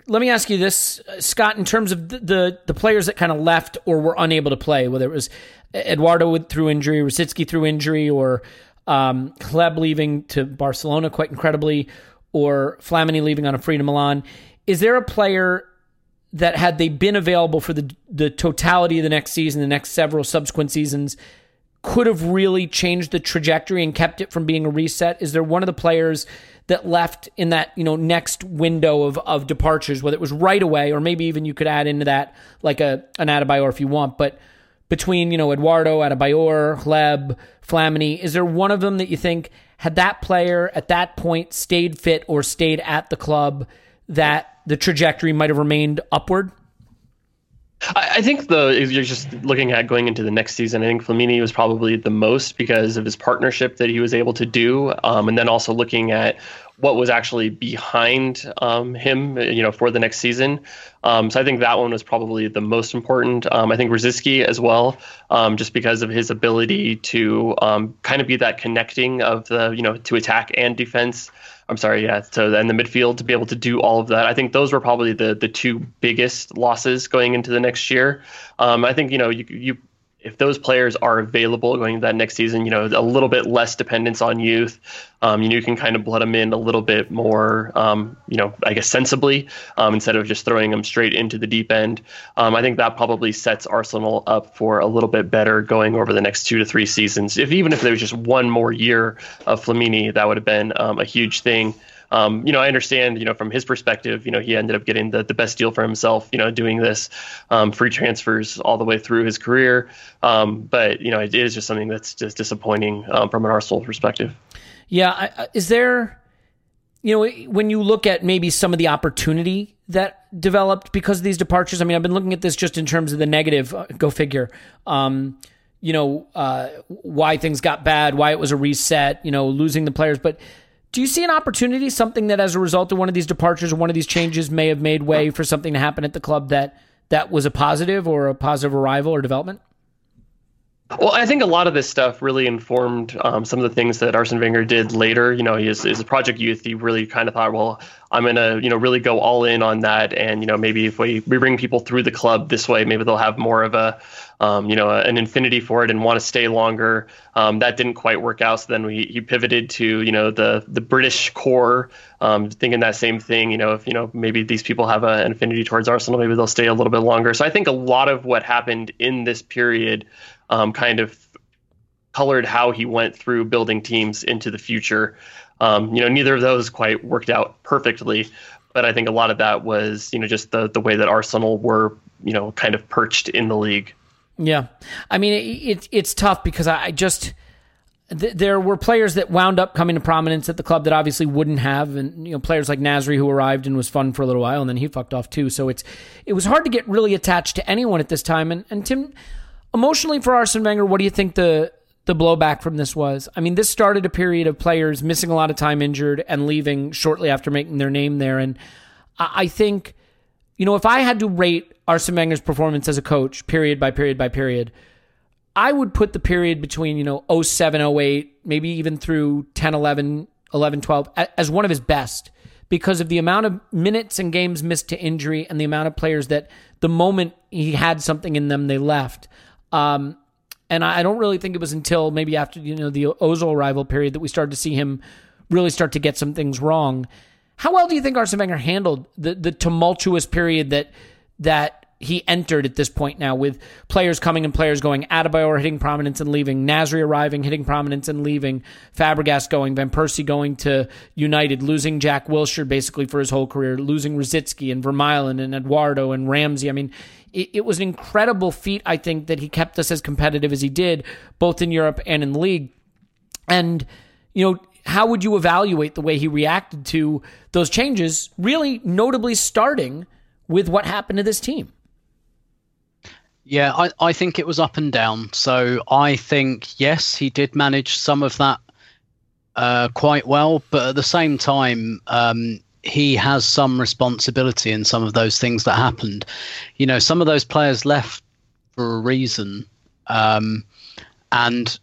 let me ask you this, Scott, in terms of the players that kind of left or were unable to play, whether it was Eduardo through injury, Rosicky through injury, or Hleb leaving to Barcelona quite incredibly, or Flamini leaving on a free to Milan. Is there a player that, had they been available for the totality of the next season, the next several subsequent seasons, could have really changed the trajectory and kept it from being a reset? Is there one of the players that left in that, you know, next window of departures, whether it was right away or maybe even you could add into that like an Adebayor if you want, but between, you know, Eduardo, Adebayor, Hleb, Flamini, is there one of them that you think, had that player at that point stayed fit or stayed at the club, that the trajectory might have remained upward? I think if you're just looking at going into the next season, I think Flamini was probably the most because of his partnership that he was able to do. And then also looking at what was actually behind him, you know, for the next season. So I think that one was probably the most important. I think Rosicky as well, just because of his ability to kind of be that connecting of the, you know, to attack and defense. I'm sorry, yeah. So then the midfield to be able to do all of that. I think those were probably the two biggest losses going into the next year. I think, you know, you if those players are available going into that next season, you know, a little bit less dependence on youth. You can kind of blood them in a little bit more, you know, I guess sensibly, instead of just throwing them straight into the deep end. I think that probably sets Arsenal up for a little bit better going over the next 2 to 3 seasons. Even if there was just one more year of Flamini, that would have been a huge thing. I understand, you know, from his perspective, you know, he ended up getting the best deal for himself, you know, doing this free transfers all the way through his career. But, you know, it is just something that's just disappointing from an Arsenal perspective. Yeah. Is there, you know, when you look at maybe some of the opportunity that developed because of these departures, I mean, I've been looking at this just in terms of the negative, go figure, why things got bad, why it was a reset, you know, losing the players, but do you see an opportunity, something that as a result of one of these departures or one of these changes may have made way for something to happen at the club that was a positive arrival or development? Well, I think a lot of this stuff really informed some of the things that Arsene Wenger did later. You know, he is a Project Youth. He really kind of thought, well, I'm going to, you know, really go all in on that. And, you know, maybe if we bring people through the club this way, maybe they'll have more of a, an infinity for it and want to stay longer. That didn't quite work out. So then he pivoted to, you know, the British core, thinking that same thing. You know, if, you know, maybe these people have an affinity towards Arsenal, maybe they'll stay a little bit longer. So I think a lot of what happened in this period kind of colored how he went through building teams into the future. Neither of those quite worked out perfectly, but I think a lot of that was, you know, just the way that Arsenal were, you know, kind of perched in the league. Yeah. I mean, it's tough because there were players that wound up coming to prominence at the club that obviously wouldn't have, and, you know, players like Nasri who arrived and was fun for a little while and then he fucked off too. So it was hard to get really attached to anyone at this time. And Tim, emotionally for Arsene Wenger, what do you think the blowback from this was? I mean, this started a period of players missing a lot of time injured and leaving shortly after making their name there. And I think, you know, if I had to rate Arsene Wenger's performance as a coach, period by period by period, I would put the period between, you know, 07, 08, maybe even through 10, 11, 12, as one of his best because of the amount of minutes and games missed to injury and the amount of players that the moment he had something in them, they left. And I don't really think it was until maybe after, the Ozil arrival period that we started to see him really start to get some things wrong. How well do you think Arsene Wenger handled the tumultuous period that he entered at this point now, with players coming and players going, Adebayor hitting prominence and leaving, Nasri arriving, hitting prominence and leaving, Fabregas going, Van Persie going to United, losing Jack Wilshere basically for his whole career, losing Rosicky and Vermaelen and Eduardo and Ramsey. I mean, it was an incredible feat, I think, that he kept us as competitive as he did, both in Europe and in the league. And, how would you evaluate the way he reacted to those changes, really notably starting with what happened to this team? Yeah, I think it was up and down. So I think, yes, he did manage some of that quite well. But at the same time, he has some responsibility in some of those things that happened. Some of those players left for a reason. And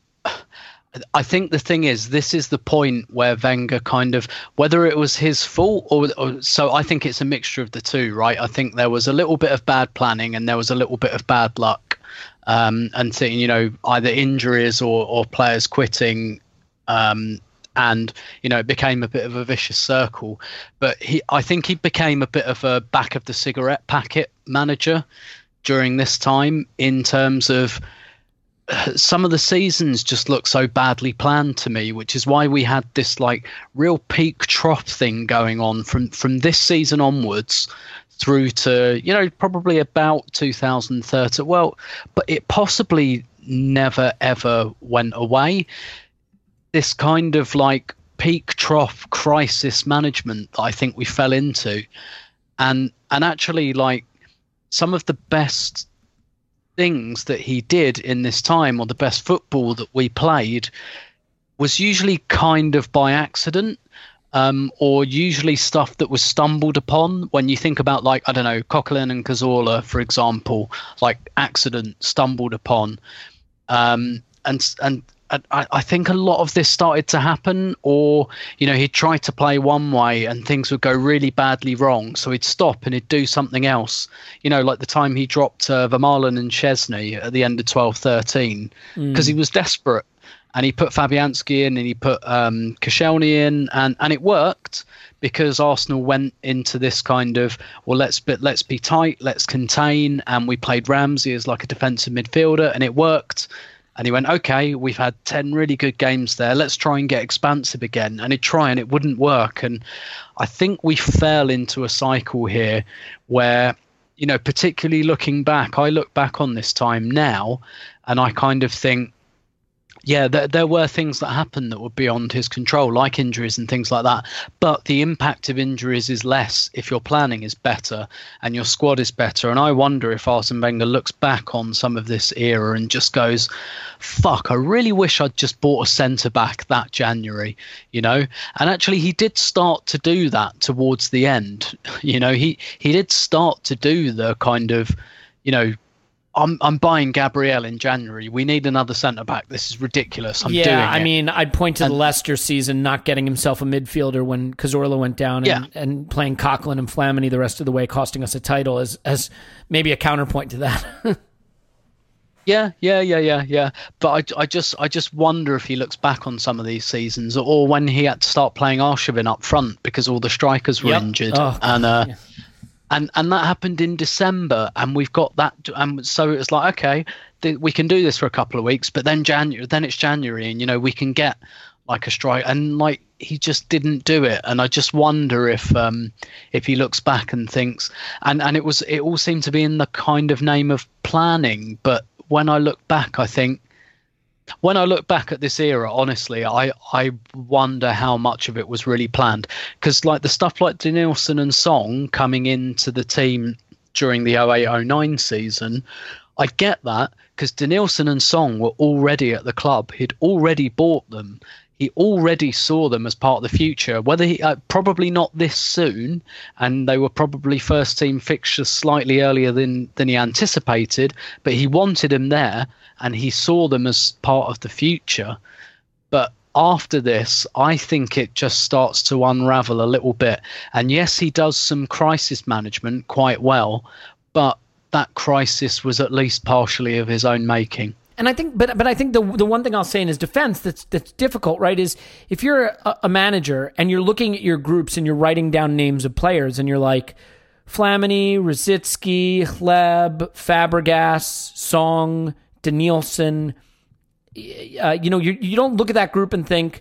I think the thing is, this is the point where Wenger kind of, whether it was his fault or so, I think it's a mixture of the two, right? I think there was a little bit of bad planning and there was a little bit of bad luck, and seeing, either injuries or players quitting, and it became a bit of a vicious circle. But I think he became a bit of a back of the cigarette packet manager during this time, in terms of some of the seasons just look so badly planned to me, which is why we had this real peak trough thing going on from this season onwards through to, probably about 2013. Well, but it possibly never, ever went away. This kind of peak trough crisis management that I think we fell into. And actually, some of the best things that he did in this time, or the best football that we played, was usually kind of by accident, or usually stuff that was stumbled upon. When you think about I don't know, Coquelin and Cazorla, for example, accident, stumbled upon, and I think a lot of this started to happen, or he'd try to play one way and things would go really badly wrong, so he'd stop and he'd do something else, like the time he dropped Vermaelen and Szczesny at the end of 12-13 because he was desperate, and he put Fabianski in and he put Koscielny in, and it worked because Arsenal went into this kind of, well, let's be tight, let's contain, and we played Ramsey as a defensive midfielder, and it worked. And he went, okay, we've had 10 really good games there. Let's try and get expansive again. And he'd try and it wouldn't work. And I think we fell into a cycle here where, particularly looking back, I look back on this time now and I kind of think, yeah, there were things that happened that were beyond his control, like injuries and things like that. But the impact of injuries is less if your planning is better and your squad is better. And I wonder if Arsene Wenger looks back on some of this era and just goes, fuck, I really wish I'd just bought a centre-back that January, And actually, he did start to do that towards the end. He did start to do the kind of, I'm buying Gabriel in January. We need another centre-back. This is ridiculous. I'm doing it. Yeah, I mean, I'd point to the Leicester season not getting himself a midfielder when Cazorla went down and playing Coquelin and Flamini the rest of the way, costing us a title as maybe a counterpoint to that. Yeah. But I just wonder if he looks back on some of these seasons, or when he had to start playing Arshavin up front because all the strikers were injured. Oh, and... And that happened in December, and we've got that, and so it was okay, we can do this for a couple of weeks, but then it's January, and we can get a strike, and he just didn't do it. And I just wonder if he looks back and thinks, and it all seemed to be in the kind of name of planning. But when I look back, I think, when I look back at this era, honestly, I wonder how much of it was really planned. Because the stuff like Denilson and Song coming into the team during the 08-09 season, I get that, because Denilson and Song were already at the club. He'd already bought them. He already saw them as part of the future, whether he probably not this soon, and they were probably first team fixtures slightly earlier than he anticipated, but he wanted them there and he saw them as part of the future. But after this, I think it just starts to unravel a little bit. And yes, he does some crisis management quite well, but that crisis was at least partially of his own making. And I think, but I think the one thing I'll say in his defense that's difficult, right, is if you're a manager and you're looking at your groups and you're writing down names of players and you're like Flamini, Rosicky, Hleb, Fabregas, Song, Denilson, you know, you don't look at that group and think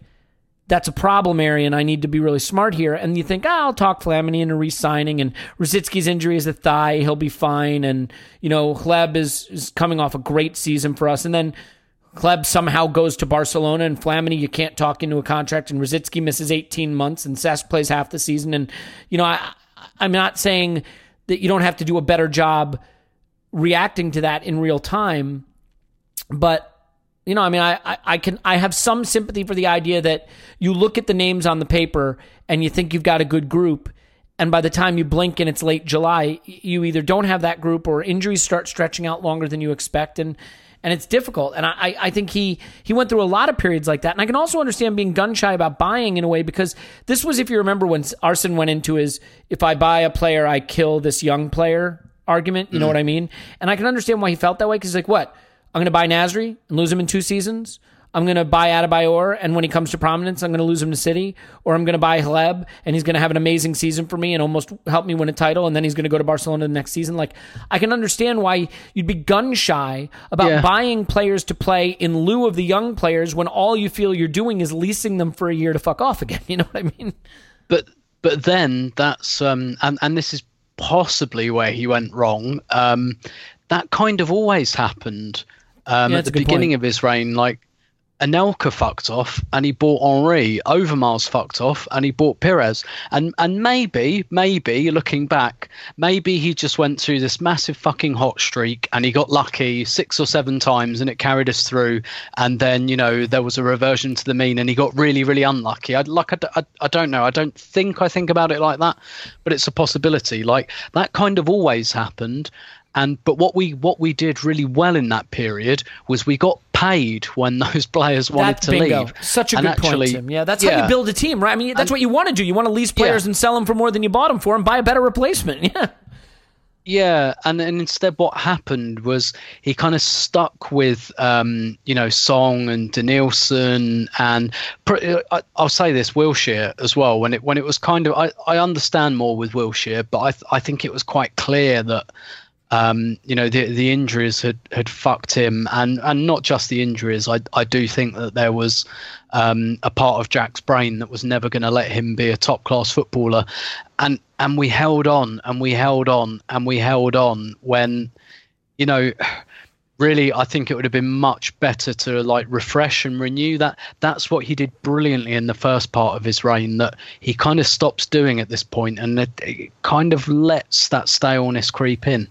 that's a problem area and I need to be really smart here. And you think, I'll talk Flamini into re-signing, and Rosicky's injury is a thigh, he'll be fine. And, you know, Hleb is coming off a great season for us. And then Hleb somehow goes to Barcelona, and Flamini, you can't talk into a contract, and Rosicky misses 18 months and Cesc plays half the season. And, you know, I'm not saying that you don't have to do a better job reacting to that in real time, but you know, I mean, I have some sympathy for the idea that you look at the names on the paper and you think you've got a good group, and by the time you blink and it's late July, you either don't have that group or injuries start stretching out longer than you expect, and it's difficult. And I think he went through a lot of periods like that, and I can also understand being gun shy about buying in a way, because this was, if you remember, when Arsene went into his "if I buy a player, I kill this young player" argument. You know what I mean? And I can understand why he felt that way, because he's like, what? I'm going to buy Nasri and lose him in 2 seasons. I'm going to buy Adebayor, and when he comes to prominence, I'm going to lose him to City. Or I'm going to buy Hleb, and he's going to have an amazing season for me and almost help me win a title, and then he's going to go to Barcelona the next season. Like, I can understand why you'd be gun-shy about buying players to play in lieu of the young players when all you feel you're doing is leasing them for a year to fuck off again. You know what I mean? But then that's... and this is possibly where he went wrong. That kind of always happened. At the beginning of his reign, like Anelka fucked off and he bought Henry. Overmars fucked off and he bought Pires. And maybe looking back, maybe he just went through this massive fucking hot streak and he got lucky 6 or 7 times and it carried us through. And then, you know, there was a reversion to the mean and he got really, really unlucky. I don't know. I don't think I think about it like that, but it's a possibility. Like, that kind of always happened. But what we did really well in that period was we got paid when those players wanted to leave. Such a good point, Tim. Yeah, that's how you build a team, right? I mean, that's what you want to do. You want to lease players and sell them for more than you bought them for, and buy a better replacement. Yeah. Yeah, and instead what happened was he kind of stuck with, you know, Song and Denilson, and I'll say this, Wilshere as well. When it was kind of, I understand more with Wilshere, but I think it was quite clear that. You know, the injuries had fucked him, and not just the injuries. I do think that there was a part of Jack's brain that was never going to let him be a top class footballer, and we held on and we held on and we held on when, you know, really I think it would have been much better to like refresh and renew. That's what he did brilliantly in the first part of his reign that he kind of stops doing at this point, and it kind of lets that staleness creep in.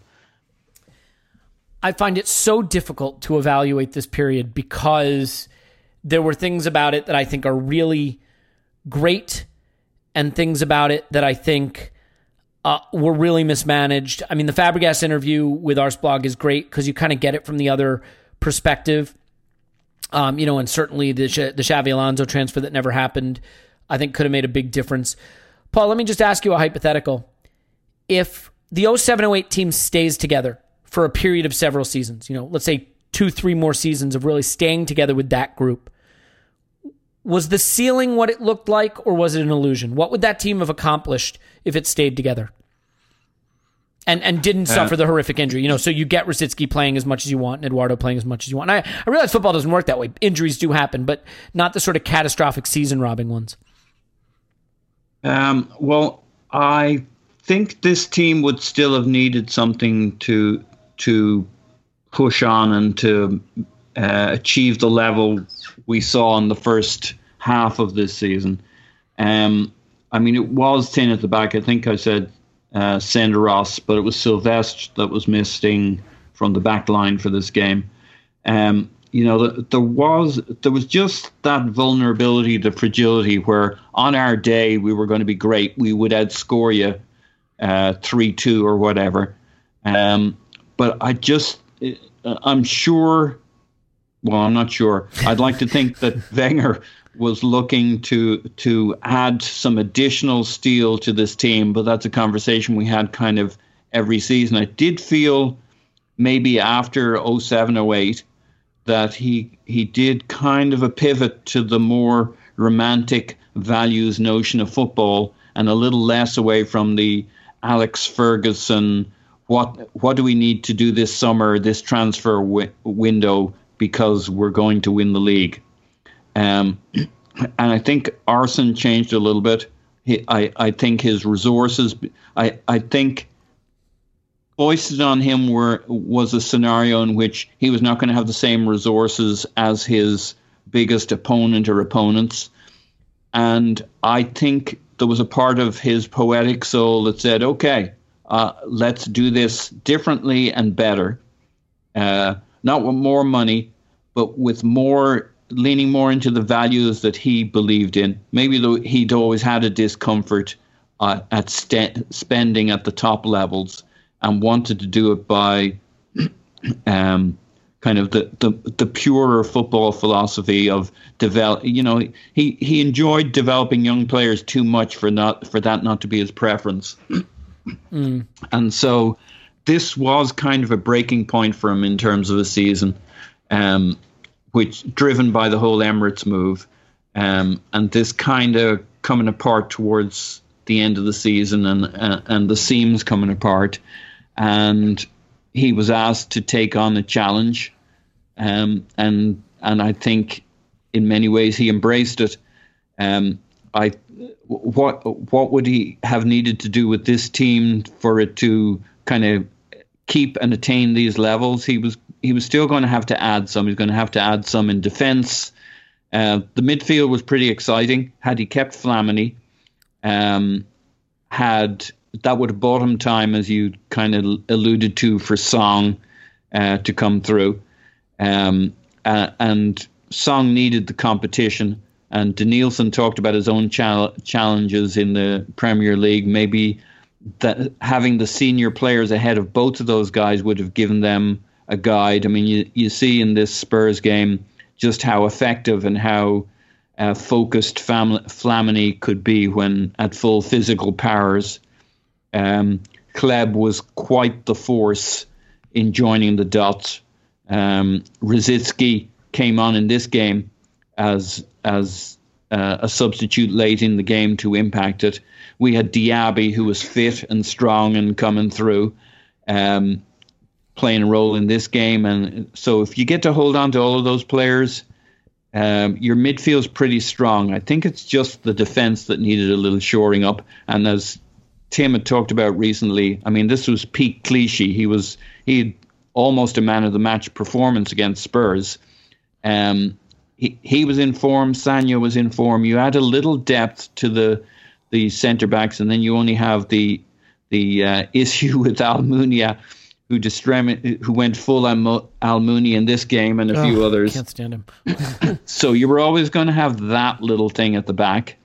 I find it so difficult to evaluate this period because there were things about it that I think are really great and things about it that I think were really mismanaged. I mean, the Fabregas interview with Arsblog is great because you kind of get it from the other perspective. You know, and certainly the Xabi Alonso transfer that never happened, I think could have made a big difference. Paul, let me just ask you a hypothetical. If the 07-08 team stays together for a period of several seasons, you know, let's say 2-3 more seasons of really staying together with that group. Was the ceiling what it looked like, or was it an illusion? What would that team have accomplished if it stayed together and didn't suffer the horrific injury? You know, so you get Rosicky playing as much as you want and Eduardo playing as much as you want. And I realize football doesn't work that way. Injuries do happen, but not the sort of catastrophic season-robbing ones. Well, I think this team would still have needed something to push on and to achieve the level we saw in the first half of this season. I mean, it was thin at the back. I think I said Senderos, but it was Silvestre that was missing from the back line for this game. You know, there was just that vulnerability, the fragility, where on our day we were going to be great. We would outscore you 3-2 or whatever. But I'm sure, well, I'm not sure. I'd like to think that Wenger was looking to add some additional steel to this team, but that's a conversation we had kind of every season. I did feel maybe after 2007-08 that he did kind of a pivot to the more romantic values notion of football and a little less away from the Alex Ferguson, what do we need to do this summer, this transfer window, because we're going to win the league. And I think Arsene changed a little bit. I think his resources, I think foisted on him was a scenario in which he was not going to have the same resources as his biggest opponent or opponents. And I think there was a part of his poetic soul that said, okay, let's do this differently and better. Not with more money, but with more, leaning more into the values that he believed in. Maybe though he'd always had a discomfort at spending at the top levels and wanted to do it by kind of the purer football philosophy of develop. You know, he enjoyed developing young players too much for that not to be his preference. And so this was kind of a breaking point for him in terms of a season, which driven by the whole Emirates move, and this kind of coming apart towards the end of the season and the seams coming apart. And he was asked to take on a challenge. And I think in many ways he embraced it. What would he have needed to do with this team for it to kind of keep and attain these levels? He was still going to have to add some. He's going to have to add some in defence. The midfield was pretty exciting. Had he kept Flamini, that would have bought him time, as you kind of alluded to, for Song to come through. And Song needed the competition. And Denilson talked about his own challenges in the Premier League. Maybe that having the senior players ahead of both of those guys would have given them a guide. I mean, you see in this Spurs game just how effective and how focused Flamini could be when at full physical powers. Hleb was quite the force in joining the dots. Rosicky came on in this game as a substitute late in the game to impact it. We had Diaby, who was fit and strong and coming through, playing a role in this game. And so if you get to hold on to all of those players, your midfield's pretty strong. I think it's just the defence that needed a little shoring up. And as Tim had talked about recently, I mean, this was peak Clichy. He had almost a man of the match performance against Spurs. He was in form. Sagna was in form. You add a little depth to the centre backs, and then you only have the issue with Almunia, who went full Almunia in this game and a few others. I can't stand him. So you were always going to have that little thing at the back.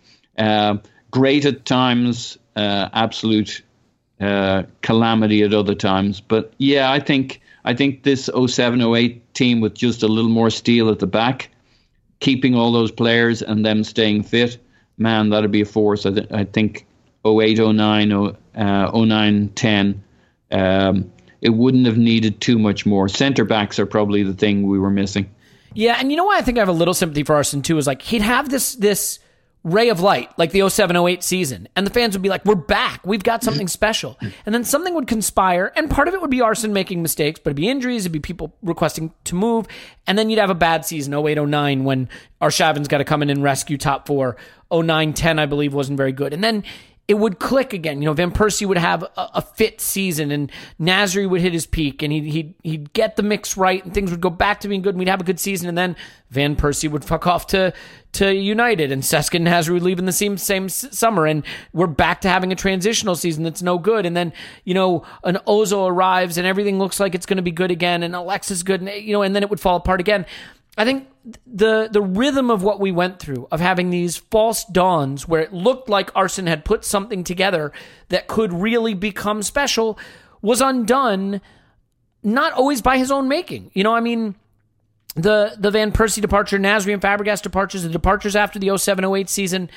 Great at times. Absolute calamity at other times. But yeah, I think this 2007-08 team with just a little more steel at the back, keeping all those players and them staying fit, man, that'd be a force. I think 2008-09, 2009-10, it wouldn't have needed too much more. Centre backs are probably the thing we were missing. Yeah, and you know why I think I have a little sympathy for Arsene too is like he'd have this ray of light, like the 2007-08 season. And the fans would be like, we're back. We've got something special. And then something would conspire. And part of it would be Arsene making mistakes, but it'd be injuries. It'd be people requesting to move. And then you'd have a bad season, 2008-09, when Arshavin's got to come in and rescue top four. 2009-10, I believe, wasn't very good. And then it would click again. You know, Van Persie would have a fit season, and Nasri would hit his peak, and he'd get the mix right, and things would go back to being good, and we'd have a good season, and then Van Persie would fuck off to United, and Cesc and Nasri would leave in the same summer, and we're back to having a transitional season that's no good, and then, you know, an Ozil arrives, and everything looks like it's going to be good again, and Alex is good, and, you know, and then it would fall apart again. I think the rhythm of what we went through, of having these false dawns where it looked like Arsene had put something together that could really become special, was undone, not always by his own making. You know, I mean, the Van Persie departure, Nasri and Fabregas departures, the departures after the 07-08 season,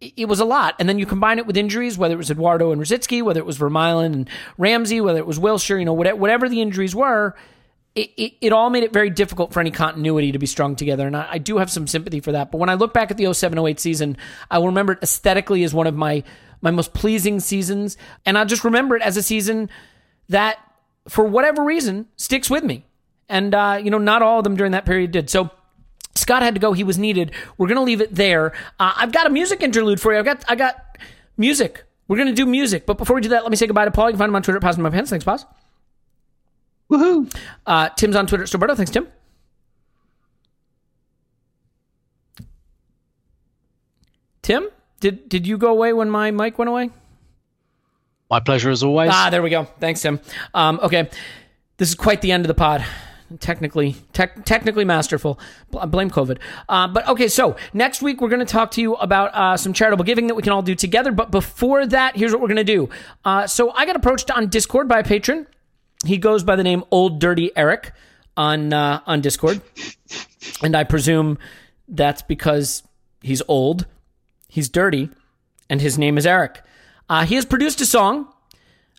it was a lot. And then you combine it with injuries, whether it was Eduardo and Rosicky, whether it was Vermaelen and Ramsey, whether it was Wilshere, you know, whatever the injuries were, it all made it very difficult for any continuity to be strung together. And I do have some sympathy for that. But when I look back at the 07-08 season, I will remember it aesthetically as one of my most pleasing seasons. And I'll just remember it as a season that, for whatever reason, sticks with me. And, not all of them during that period did. So Scott had to go. He was needed. We're going to leave it there. I've got a music interlude for you. I got music. We're going to do music. But before we do that, let me say goodbye to Paul. You can find him on Twitter at Paws in My Pants. Thanks, Paws. Woohoo. Tim's on Twitter at Storberto. Thanks, Tim. Tim, did you go away when my mic went away? My pleasure as always. There we go. Thanks, Tim. Okay. This is quite the end of the pod. Technically masterful. Blame COVID. But okay, so next week we're going to talk to you about some charitable giving that we can all do together. But before that, here's what we're going to do. So I got approached on Discord by a patron. He goes by the name Old Dirty Eric on Discord. And I presume that's because he's old, he's dirty, and his name is Eric. He has produced a song,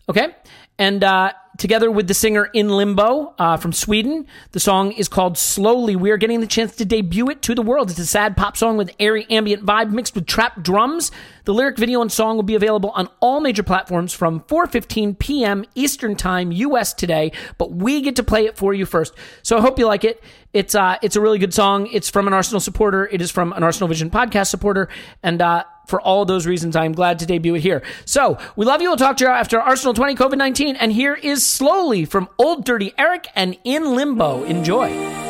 okay? And together with the singer In Limbo from Sweden, the song is called Slowly. We are getting the chance to debut it to the world. It's a sad pop song with airy ambient vibe mixed with trap drums. The lyric, video, and song will be available on all major platforms from 4:15 p.m. Eastern Time, U.S. today. But we get to play it for you first. So I hope you like it. It's a really good song. It's from an Arsenal supporter. It is from an Arsenal Vision podcast supporter. And for all those reasons, I'm glad to debut it here. So we love you. We'll talk to you after Arsenal 20, COVID-19. And here is Slowly from Old Dirty Eric and In Limbo. Enjoy.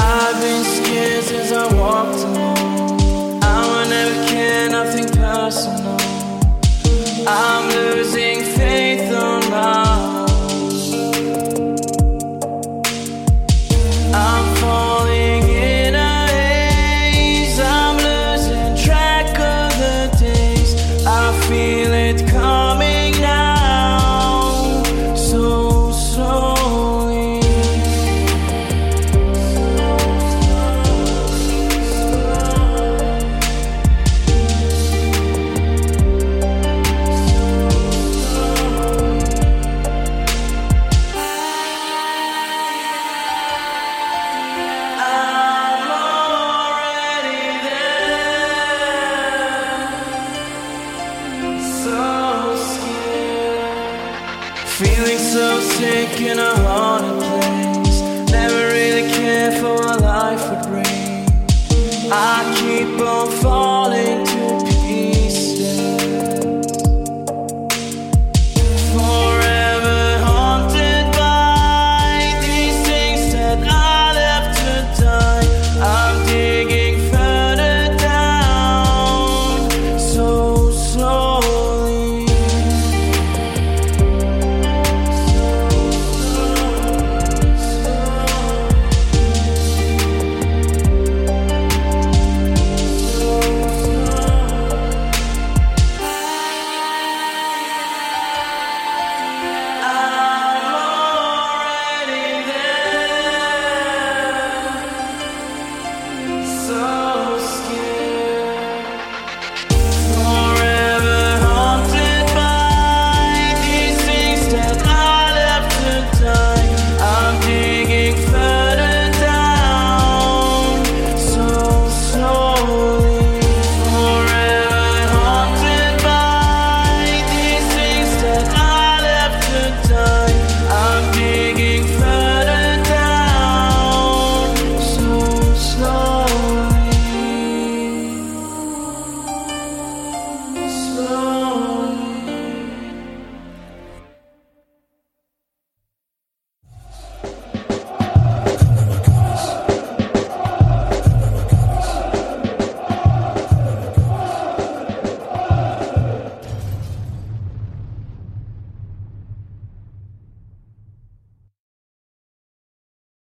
I've been scared since I walked alone. I will never care, nothing personal. I'm losing faith on my own. I'm falling in a haze. I'm losing track of the days. I feel it coming now, so slowly. In a haunted place, never really cared for what life would bring. I keep on falling.